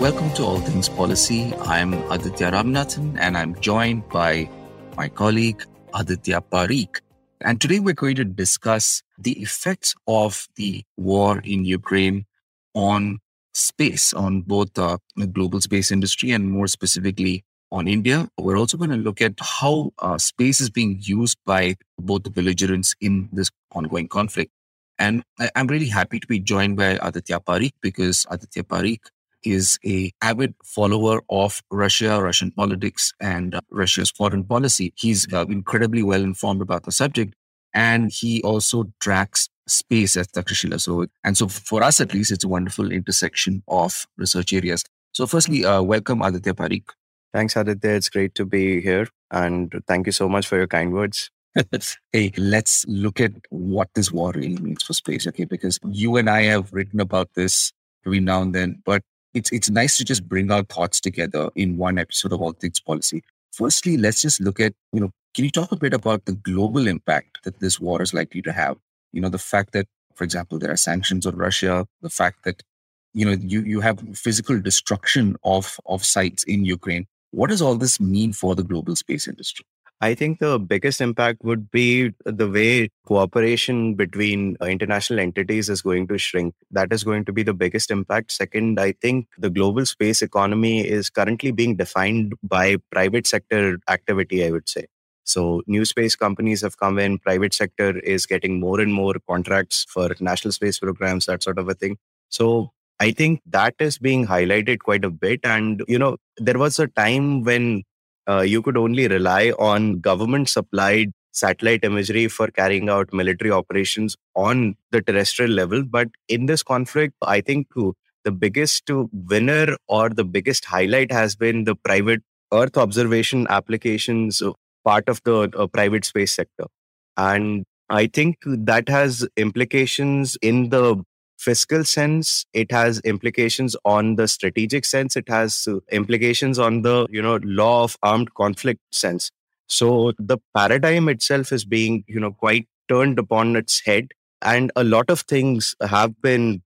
Welcome to All Things Policy. I'm Aditya Ramnathan and I'm joined by my colleague Aditya Parikh. And today we're going to discuss the effects of the war in Ukraine on space, on both the global space industry and more specifically on India. We're also going to look at how space is being used by both the belligerents in this ongoing conflict. And I'm really happy to be joined by Aditya Parikh because Aditya Parikh is an avid follower of Russia, Russian politics, and Russia's foreign policy. He's incredibly well informed about the subject, and he also tracks space at Takshashila. So for us at least, it's a wonderful intersection of research areas. So firstly, welcome Aditya Parikh. Thanks Aditya, it's great to be here, and thank you so much for your kind words. Hey, let's look at what this war really means for space, okay? Because you and I have written about this every now and then, but it's nice to just bring our thoughts together in one episode of All Things Policy. Firstly, let's just look at, can you talk a bit about the global impact that this war is likely to have? The fact that, for example, there are sanctions on Russia, the fact that, you have physical destruction of sites in Ukraine. What does all this mean for the global space industry? I think the biggest impact would be the way cooperation between international entities is going to shrink. That is going to be the biggest impact. Second, I think the global space economy is currently being defined by private sector activity, I would say. So new space companies have come in, private sector is getting more and more contracts for national space programs, that sort of a thing. So I think that is being highlighted quite a bit. And, there was a time when you could only rely on government-supplied satellite imagery for carrying out military operations on the terrestrial level. But in this conflict, I think the biggest winner or the biggest highlight has been the private Earth observation applications part of the private space sector. And I think that has implications in the fiscal sense, it has implications on the strategic sense, it has implications on the, law of armed conflict sense. So the paradigm itself is being, quite turned upon its head. And a lot of things have been,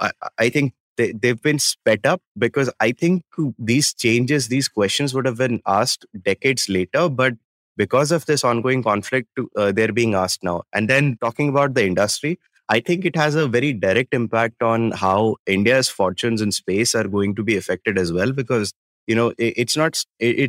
I think they've been sped up because I think these changes, these questions would have been asked decades later, but because of this ongoing conflict, they're being asked now. And then talking about the industry, I think it has a very direct impact on how India's fortunes in space are going to be affected as well, because, it's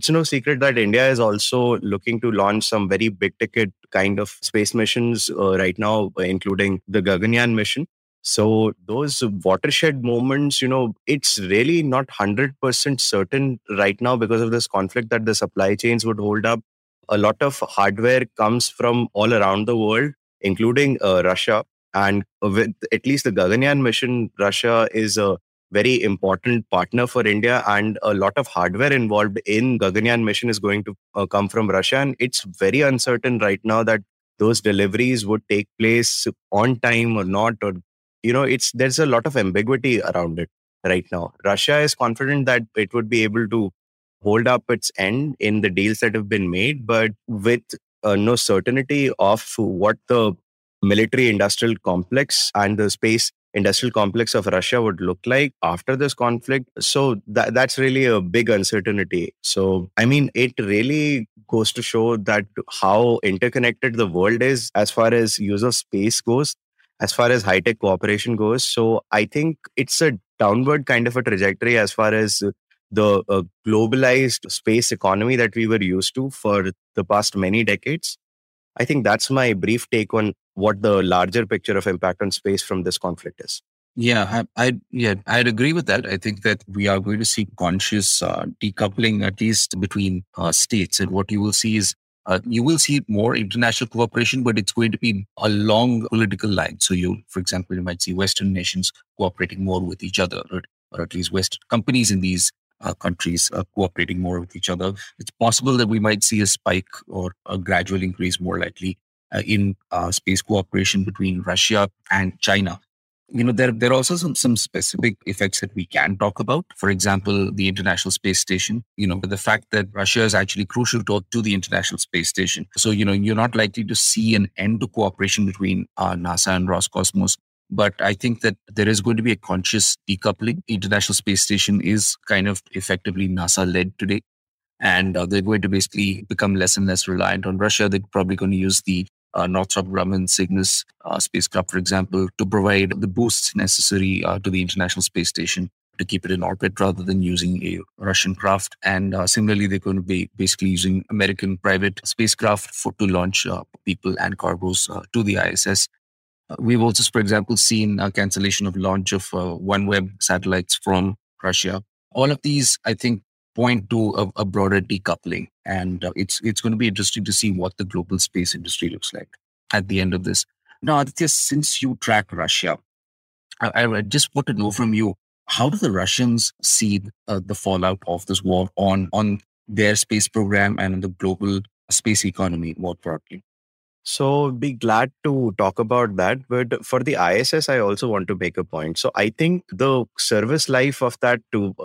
no secret that India is also looking to launch some very big ticket kind of space missions right now, including the Gaganyaan mission. So those watershed moments, it's really not 100% certain right now because of this conflict that the supply chains would hold up. A lot of hardware comes from all around the world, including Russia. And with at least the Gaganyaan mission, Russia is a very important partner for India, and a lot of hardware involved in Gaganyaan mission is going to come from Russia. And it's very uncertain right now that those deliveries would take place on time or not. Or, there's a lot of ambiguity around it right now. Russia is confident that it would be able to hold up its end in the deals that have been made, but with no certainty of what the military industrial complex and the space industrial complex of Russia would look like after this conflict. So that's really a big uncertainty. So, it really goes to show that how interconnected the world is as far as use of space goes, as far as high-tech cooperation goes. So I think it's a downward kind of a trajectory as far as the globalized space economy that we were used to for the past many decades. I think that's my brief take on what the larger picture of impact on space from this conflict is. Yeah, I'd agree with that. I think that we are going to see conscious decoupling, at least between states. And what you will see is You will see more international cooperation, but it's going to be along political lines. So for example, you might see Western nations cooperating more with each other, or at least Western companies in these countries are cooperating more with each other. It's possible that we might see a spike or a gradual increase, more likely, in space cooperation between Russia and China. You know, there are also some specific effects that we can talk about. For example, the International Space Station, the fact that Russia is actually crucial to the International Space Station. So, you're not likely to see an end to cooperation between NASA and Roscosmos. But I think that there is going to be a conscious decoupling. International Space Station is kind of effectively NASA-led today. And they're going to basically become less and less reliant on Russia. They're probably going to use the Northrop Grumman Cygnus spacecraft, for example, to provide the boosts necessary to the International Space Station to keep it in orbit rather than using a Russian craft. And similarly, they're going to be basically using American private spacecraft to launch people and cargos to the ISS. We've also, for example, seen a cancellation of launch of OneWeb satellites from Russia. All of these, I think, point to a broader decoupling. And it's going to be interesting to see what the global space industry looks like at the end of this. Now, Aditya, since you track Russia, I just want to know from you, how do the Russians see the fallout of this war on their space program and on the global space economy more broadly? So be glad to talk about that. But for the ISS, I also want to make a point. So I think the service life of that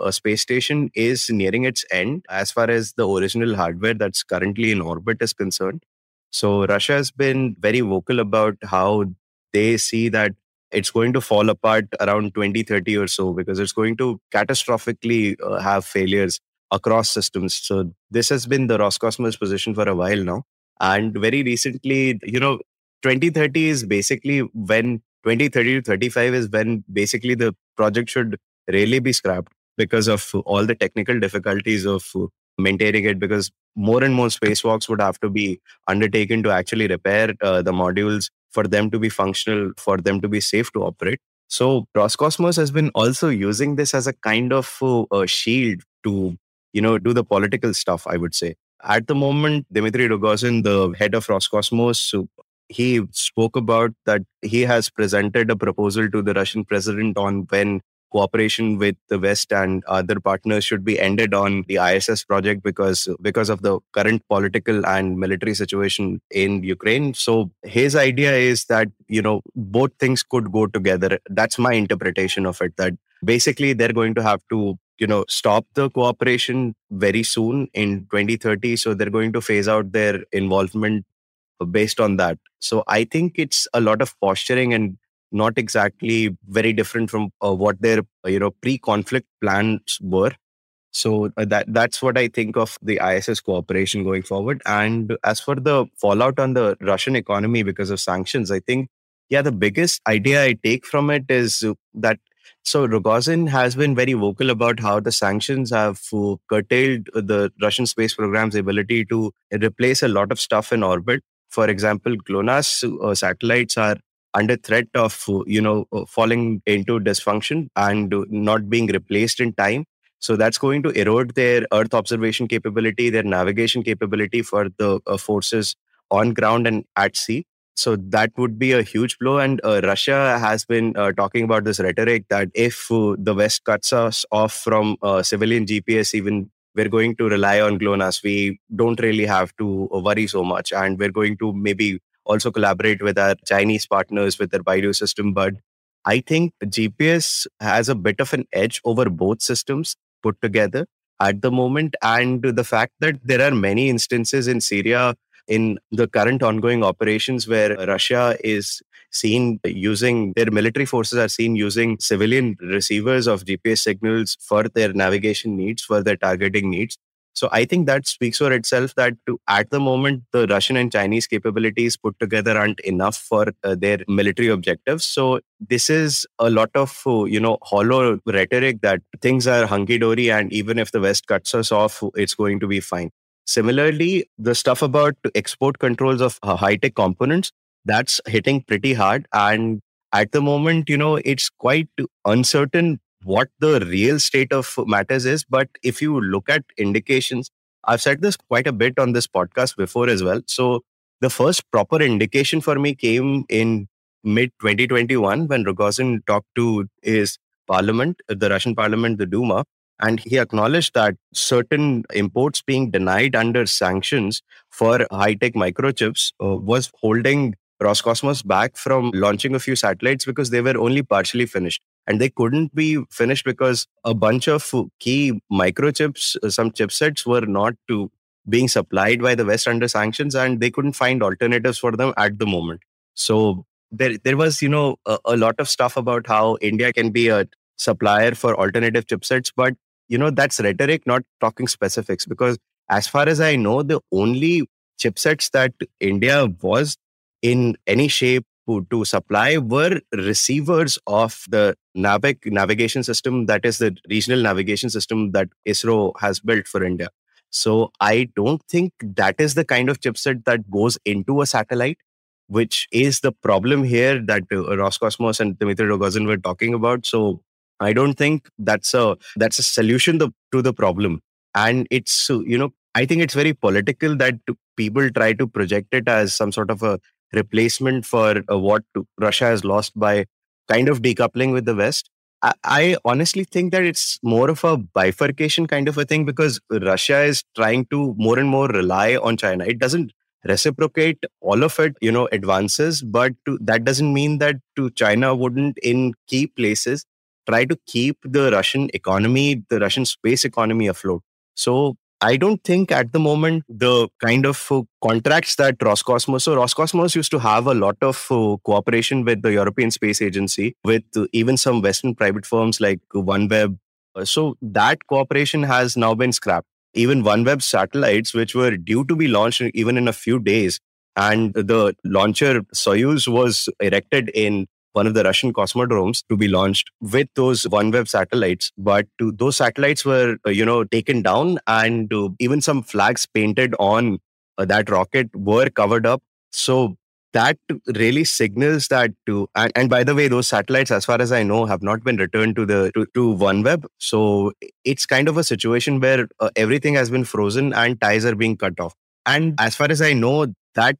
space station is nearing its end as far as the original hardware that's currently in orbit is concerned. So Russia has been very vocal about how they see that it's going to fall apart around 2030 or so, because it's going to catastrophically have failures across systems. So this has been the Roscosmos position for a while now. And very recently, 2030 is basically when 2030 to 35 is when basically the project should really be scrapped because of all the technical difficulties of maintaining it, because more and more spacewalks would have to be undertaken to actually repair the modules for them to be functional, for them to be safe to operate. So Roscosmos has been also using this as a kind of a shield to, do the political stuff, I would say. At the moment, Dmitry Rogozin, the head of Roscosmos, he spoke about that he has presented a proposal to the Russian president on when cooperation with the West and other partners should be ended on the ISS project because of the current political and military situation in Ukraine. So his idea is that, both things could go together. That's my interpretation of it, that basically they're going to have to stop the cooperation very soon in 2030. So they're going to phase out their involvement based on that. So I think it's a lot of posturing and not exactly very different from what their, pre-conflict plans were. So that's what I think of the ISS cooperation going forward. And as for the fallout on the Russian economy because of sanctions, I think, the biggest idea I take from it is that so Rogozin has been very vocal about how the sanctions have curtailed the Russian space program's ability to replace a lot of stuff in orbit. For example, GLONASS satellites are under threat of, falling into dysfunction and not being replaced in time. So that's going to erode their Earth observation capability, their navigation capability for the forces on ground and at sea. So that would be a huge blow. And Russia has been talking about this rhetoric that if the West cuts us off from civilian GPS, even we're going to rely on GLONASS. We don't really have to worry so much. And we're going to maybe also collaborate with our Chinese partners with their BeiDou system. But I think GPS has a bit of an edge over both systems put together at the moment. And the fact that there are many instances in Syria in the current ongoing operations where Russia is seen using, their military forces are seen using civilian receivers of GPS signals for their navigation needs, for their targeting needs. So I think that speaks for itself that at the moment, the Russian and Chinese capabilities put together aren't enough for their military objectives. So this is a lot of, hollow rhetoric that things are hunky-dory and even if the West cuts us off, it's going to be fine. Similarly, the stuff about export controls of high-tech components, that's hitting pretty hard. And at the moment, it's quite uncertain what the real state of matters is. But if you look at indications, I've said this quite a bit on this podcast before as well. So the first proper indication for me came in mid-2021 when Rogozin talked to his parliament, the Russian parliament, the Duma, and he acknowledged that certain imports being denied under sanctions for high-tech microchips was holding Roscosmos back from launching a few satellites because they were only partially finished. And they couldn't be finished because a bunch of key microchips, some chipsets were not being supplied by the West under sanctions, and they couldn't find alternatives for them at the moment. So there was, a lot of stuff about how India can be a supplier for alternative chipsets. But, that's rhetoric, not talking specifics, because as far as I know, the only chipsets that India was in any shape to supply were receivers of the Navic navigation system, that is the regional navigation system that ISRO has built for India. So I don't think that is the kind of chipset that goes into a satellite, which is the problem here that Roscosmos and Dmitry Rogozin were talking about. So I don't think that's a solution to the problem. And it's, I think it's very political that people try to project it as some sort of a replacement for what Russia has lost by kind of decoupling with the West. I honestly think that it's more of a bifurcation kind of a thing, because Russia is trying to more and more rely on China. It doesn't reciprocate all of it, advances, but that doesn't mean that China wouldn't in key places try to keep the Russian economy, the Russian space economy afloat. So I don't think at the moment the kind of contracts that Roscosmos used to have a lot of cooperation with the European Space Agency, with even some Western private firms like OneWeb. So that cooperation has now been scrapped. Even OneWeb satellites, which were due to be launched even in a few days, and the launcher Soyuz was erected in one of the Russian cosmodromes to be launched with those OneWeb satellites. But those satellites were, taken down, and even some flags painted on that rocket were covered up. So that really signals that and by the way, those satellites, as far as I know, have not been returned to OneWeb. So it's kind of a situation where everything has been frozen and ties are being cut off. And as far as I know, that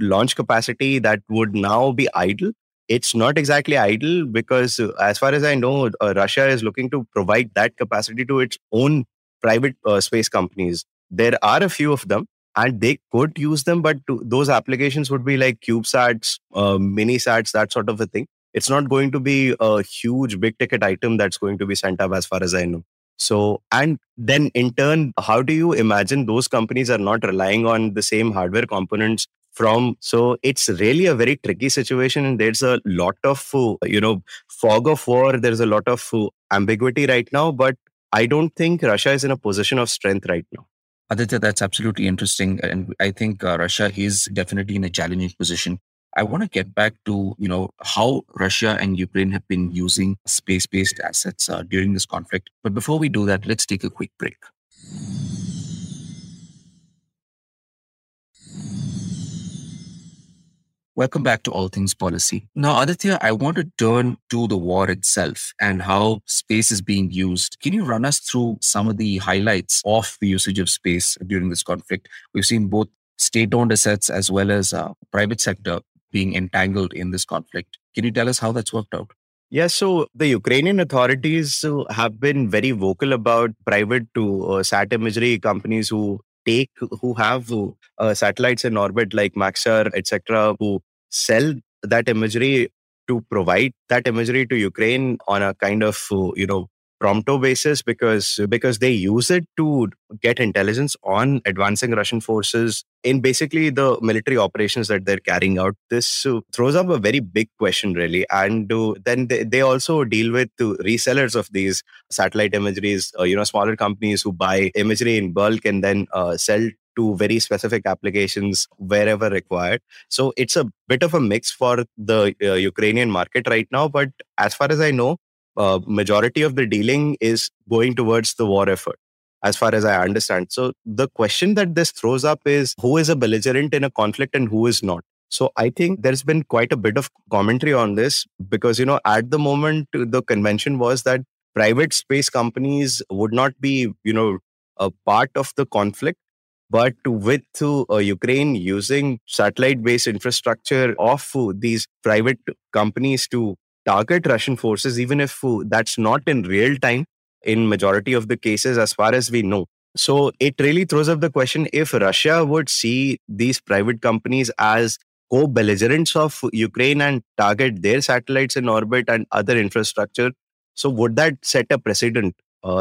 launch capacity that would now be idle, it's not exactly idle, because as far as I know, Russia is looking to provide that capacity to its own private space companies. There are a few of them, and they could use them, but those applications would be like CubeSats, MiniSats, that sort of a thing. It's not going to be a huge big ticket item that's going to be sent up, as far as I know. So, and then in turn, how do you imagine those companies are not relying on the same hardware components from? So it's really a very tricky situation, and there's a lot of, fog of war. There's a lot of ambiguity right now, but I don't think Russia is in a position of strength right now. Aditya, that's absolutely interesting. And I think Russia is definitely in a challenging position. I want to get back to, how Russia and Ukraine have been using space-based assets during this conflict. But before we do that, let's take a quick break. Welcome back to All Things Policy. Now, Aditya, I want to turn to the war itself and how space is being used. Can you run us through some of the highlights of the usage of space during this conflict? We've seen both state-owned assets as well as private sector being entangled in this conflict. Can you tell us how that's worked out? Yes, so the Ukrainian authorities have been very vocal about private sat imagery companies who have satellites in orbit like Maxar, etc., who sell that imagery to provide that imagery to Ukraine on a kind of, prompto basis, because they use it to get intelligence on advancing Russian forces in basically the military operations that they're carrying out. This throws up a very big question, really. And then they also deal with resellers of these satellite imageries, smaller companies who buy imagery in bulk and then sell to very specific applications wherever required. So it's a bit of a mix for the Ukrainian market right now. But as far as I know, majority of the dealing is going towards the war effort, as far as I understand. So the question that this throws up is, who is a belligerent in a conflict and who is not? So I think there's been quite a bit of commentary on this because, at the moment, the convention was that private space companies would not be, a part of the conflict. But with Ukraine using satellite-based infrastructure of these private companies to target Russian forces, even if that's not in real time, in majority of the cases, as far as we know. So it really throws up the question if Russia would see these private companies as co-belligerents of Ukraine and target their satellites in orbit and other infrastructure. So would that set a precedent?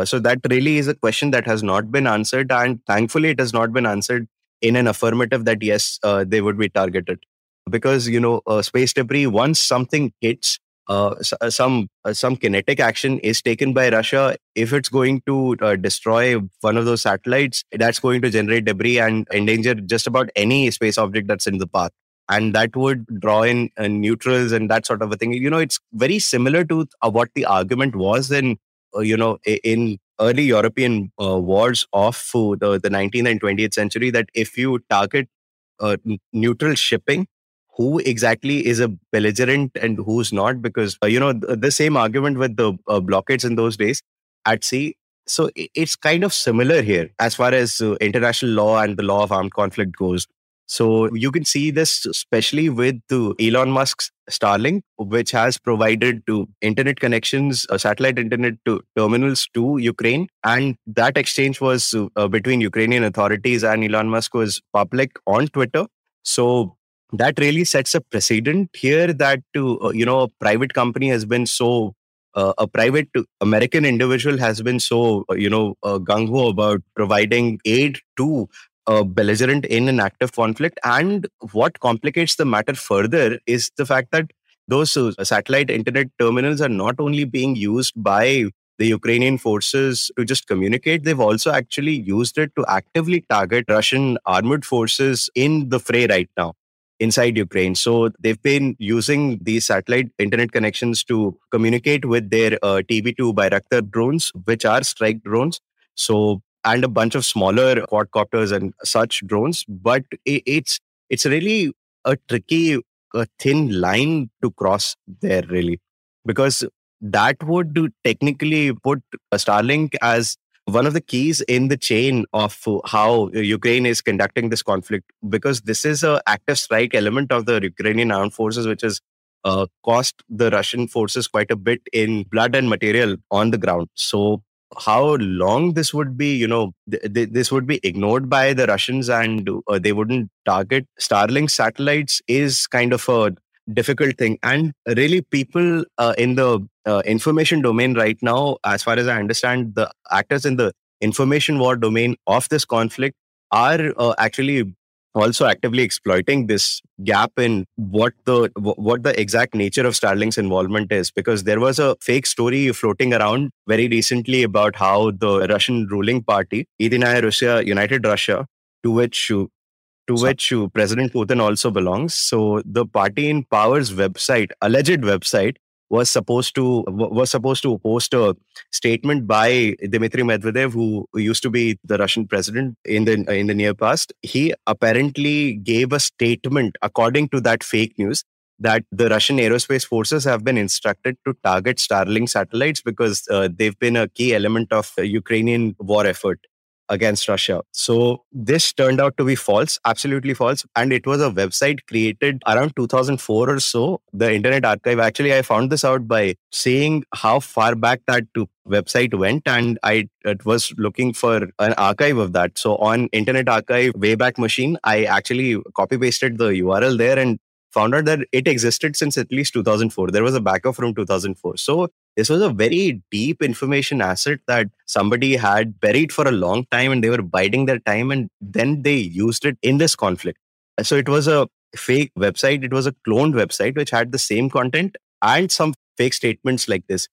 So that really is a question that has not been answered. And thankfully, it has not been answered in an affirmative that, yes, they would be targeted. Because, space debris, once something hits, some kinetic action is taken by Russia. If it's going to destroy one of those satellites, that's going to generate debris and endanger just about any space object that's in the path. And that would draw in neutrals and that sort of a thing. It's very similar to what the argument was in early European wars of the 19th and 20th century, that if you target neutral shipping, who exactly is a belligerent and who's not? Because, the same argument with the blockades in those days at sea. So it's kind of similar here as far as international law and the law of armed conflict goes. So you can see this especially with Elon Musk's Starlink, which has provided internet connections, satellite internet terminals to Ukraine. And that exchange was between Ukrainian authorities and Elon Musk was public on Twitter. So that really sets a precedent here that, a private company has been so, a private American individual has been so, gung-ho about providing aid to belligerent in an active conflict. And what complicates the matter further is the fact that those satellite internet terminals are not only being used by the Ukrainian forces to just communicate, they've also actually used it to actively target Russian armored forces in the fray right now inside Ukraine. So they've been using these satellite internet connections to communicate with their TB2 Bayraktar drones, which are strike drones. So and a bunch of smaller quadcopters and such drones. But it's really a tricky, thin line to cross there, really, because that would technically put Starlink as one of the keys in the chain of how Ukraine is conducting this conflict, because this is an active strike element of the Ukrainian armed forces, which has cost the Russian forces quite a bit in blood and material on the ground. So how long this would be, this would be ignored by the Russians and they wouldn't target Starlink satellites is kind of a difficult thing. And really people in the information domain right now, as far as I understand, the actors in the information war domain of this conflict are actually also actively exploiting this gap in what the exact nature of Starlink's involvement is, because there was a fake story floating around very recently about how the Russian ruling party, Edinaya Russia, United Russia, to which President Putin also belongs. So the party in power's website, alleged website, was supposed to post a statement by Dmitry Medvedev, who used to be the Russian president in the near past. He apparently gave a statement, according to that fake news, that the Russian aerospace forces have been instructed to target Starlink satellites because they've been a key element of the Ukrainian war effort against Russia. So this turned out to be false, absolutely false. And it was a website created around 2004 or so, the Internet Archive. Actually, I found this out by seeing how far back that website went. And I was looking for an archive of that. So on Internet Archive Wayback Machine, I actually copy pasted the URL there and found out that it existed since at least 2004. There was a backup from 2004. So this was a very deep information asset that somebody had buried for a long time and they were biding their time and then they used it in this conflict. So it was a fake website. It was a cloned website which had the same content and some fake statements like this.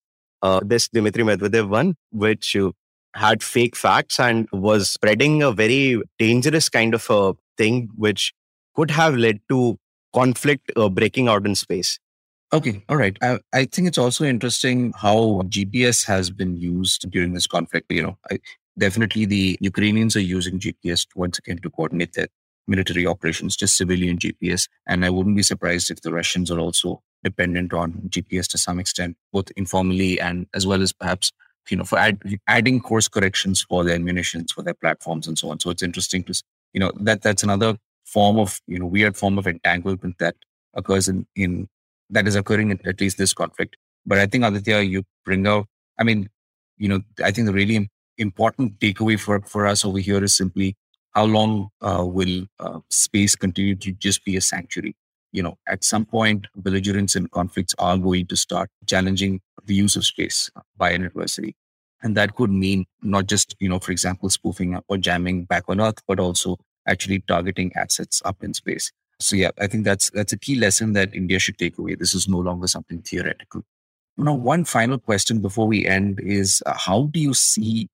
This Dmitry Medvedev one, which had fake facts and was spreading a very dangerous kind of a thing which could have led to conflict breaking out in space. Okay. All right. I think it's also interesting how GPS has been used during this conflict. Definitely the Ukrainians are using GPS once again to coordinate their military operations, just civilian GPS. And I wouldn't be surprised if the Russians are also dependent on GPS to some extent, both informally and as well as perhaps for adding course corrections for their munitions, for their platforms and so on. So it's interesting to, that's another form of, weird form of entanglement that occurs that is occurring in at least this conflict. But I think, Aditya, you bring out, I think the really important takeaway for us over here is simply how long will space continue to just be a sanctuary? At some point, belligerents and conflicts are going to start challenging the use of space by an adversary. And that could mean not just, for example, spoofing or jamming back on Earth, but also actually targeting assets up in space. So yeah, I think that's a key lesson that India should take away. This is no longer something theoretical. One final question before we end is, how do you see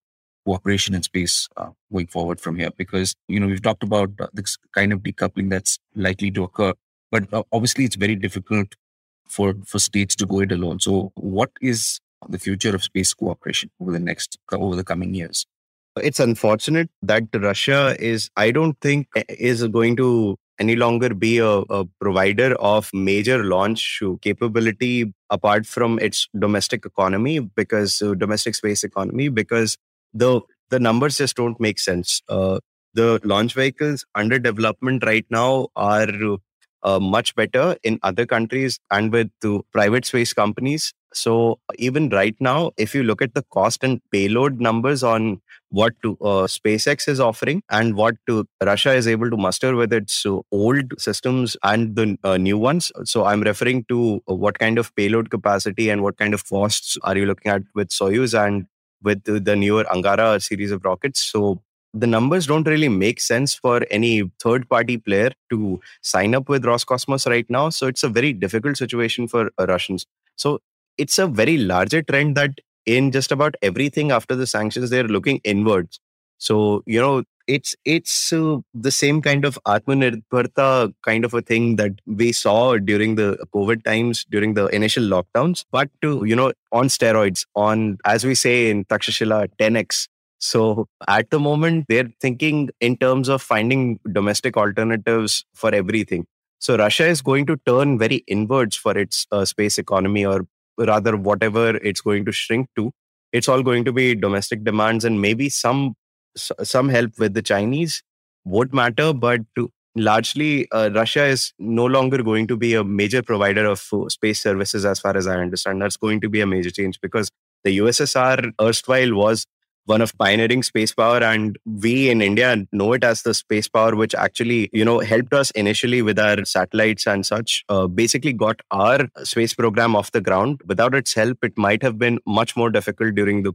cooperation in space going forward from here? Because, we've talked about this kind of decoupling that's likely to occur, but obviously it's very difficult for states to go it alone. So what is the future of space cooperation over the coming years? It's unfortunate that Russia is going to any longer be a provider of major launch capability apart from its domestic economy, domestic space economy, because the numbers just don't make sense. The launch vehicles under development right now are much better in other countries and with private space companies. So even right now, if you look at the cost and payload numbers on what SpaceX is offering and what Russia is able to muster with its old systems and the new ones. So I'm referring to what kind of payload capacity and what kind of costs are you looking at with Soyuz and with the newer Angara series of rockets. So the numbers don't really make sense for any third-party player to sign up with Roscosmos right now. So it's a very difficult situation for Russians. So it's a very larger trend that in just about everything after the sanctions, they're looking inwards. So, it's the same kind of Atmanirbharta kind of a thing that we saw during the COVID times, during the initial lockdowns, but on steroids, as we say in Takshashila, 10x. So at the moment, they're thinking in terms of finding domestic alternatives for everything. So Russia is going to turn very inwards for its space economy, or rather whatever it's going to shrink to. It's all going to be domestic demands, and maybe some help with the Chinese would matter. But largely, Russia is no longer going to be a major provider of space services as far as I understand. That's going to be a major change because the USSR erstwhile was one of pioneering space power, and we in India know it as the space power, which actually, helped us initially with our satellites and such, basically got our space program off the ground. Without its help, it might have been much more difficult during the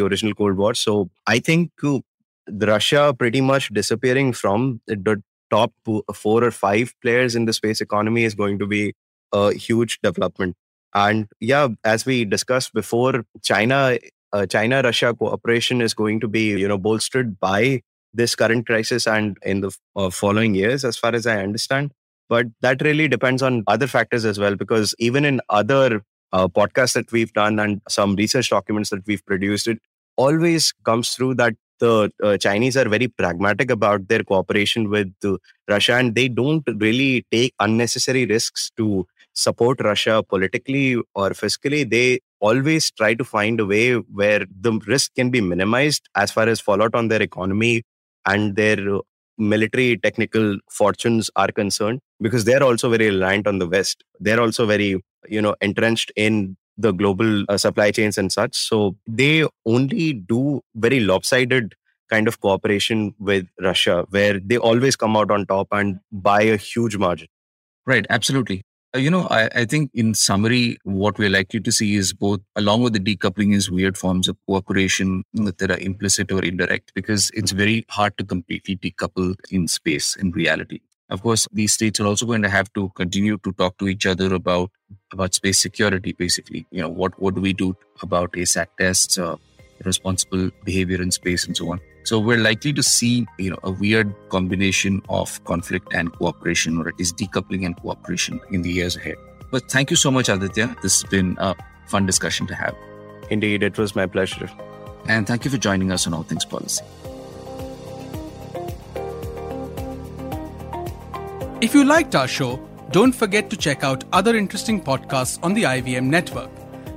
original Cold War. So I think Russia pretty much disappearing from the top 4 or 5 players in the space economy is going to be a huge development. And yeah, as we discussed before, China-Russia cooperation is going to be, bolstered by this current crisis and in the following years, as far as I understand. But that really depends on other factors as well, because even in other podcasts that we've done and some research documents that we've produced, it always comes through that the Chinese are very pragmatic about their cooperation with Russia, and they don't really take unnecessary risks to support Russia politically or fiscally. They always try to find a way where the risk can be minimized as far as fallout on their economy and their military technical fortunes are concerned, because they're also very reliant on the West. They're also very, entrenched in the global supply chains and such. So they only do very lopsided kind of cooperation with Russia, where they always come out on top and by a huge margin. Right, absolutely. I think in summary, what we're likely to see is both, along with the decoupling, is weird forms of cooperation that are implicit or indirect, because it's very hard to completely decouple in space, in reality. Of course, these states are also going to have to continue to talk to each other about space security, basically. What do we do about ASAC tests, responsible behavior in space and so on. So we're likely to see, a weird combination of conflict and cooperation, or at least decoupling and cooperation in the years ahead. But thank you so much, Aditya. This has been a fun discussion to have. Indeed, it was my pleasure. And thank you for joining us on All Things Policy. If you liked our show, don't forget to check out other interesting podcasts on the IVM network.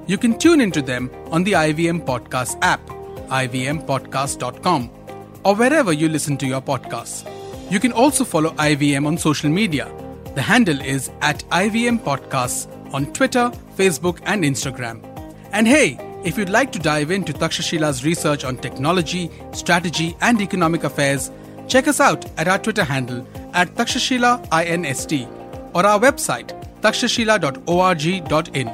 You can tune into them on the IVM Podcast app, ivmpodcast.com, or wherever you listen to your podcasts. You can also follow IVM on social media. The handle is @IVM Podcasts on Twitter, Facebook, and Instagram. And hey, if you'd like to dive into Takshashila's research on technology, strategy, and economic affairs, check us out at our Twitter handle @TakshashilaInst or our website takshashila.org.in.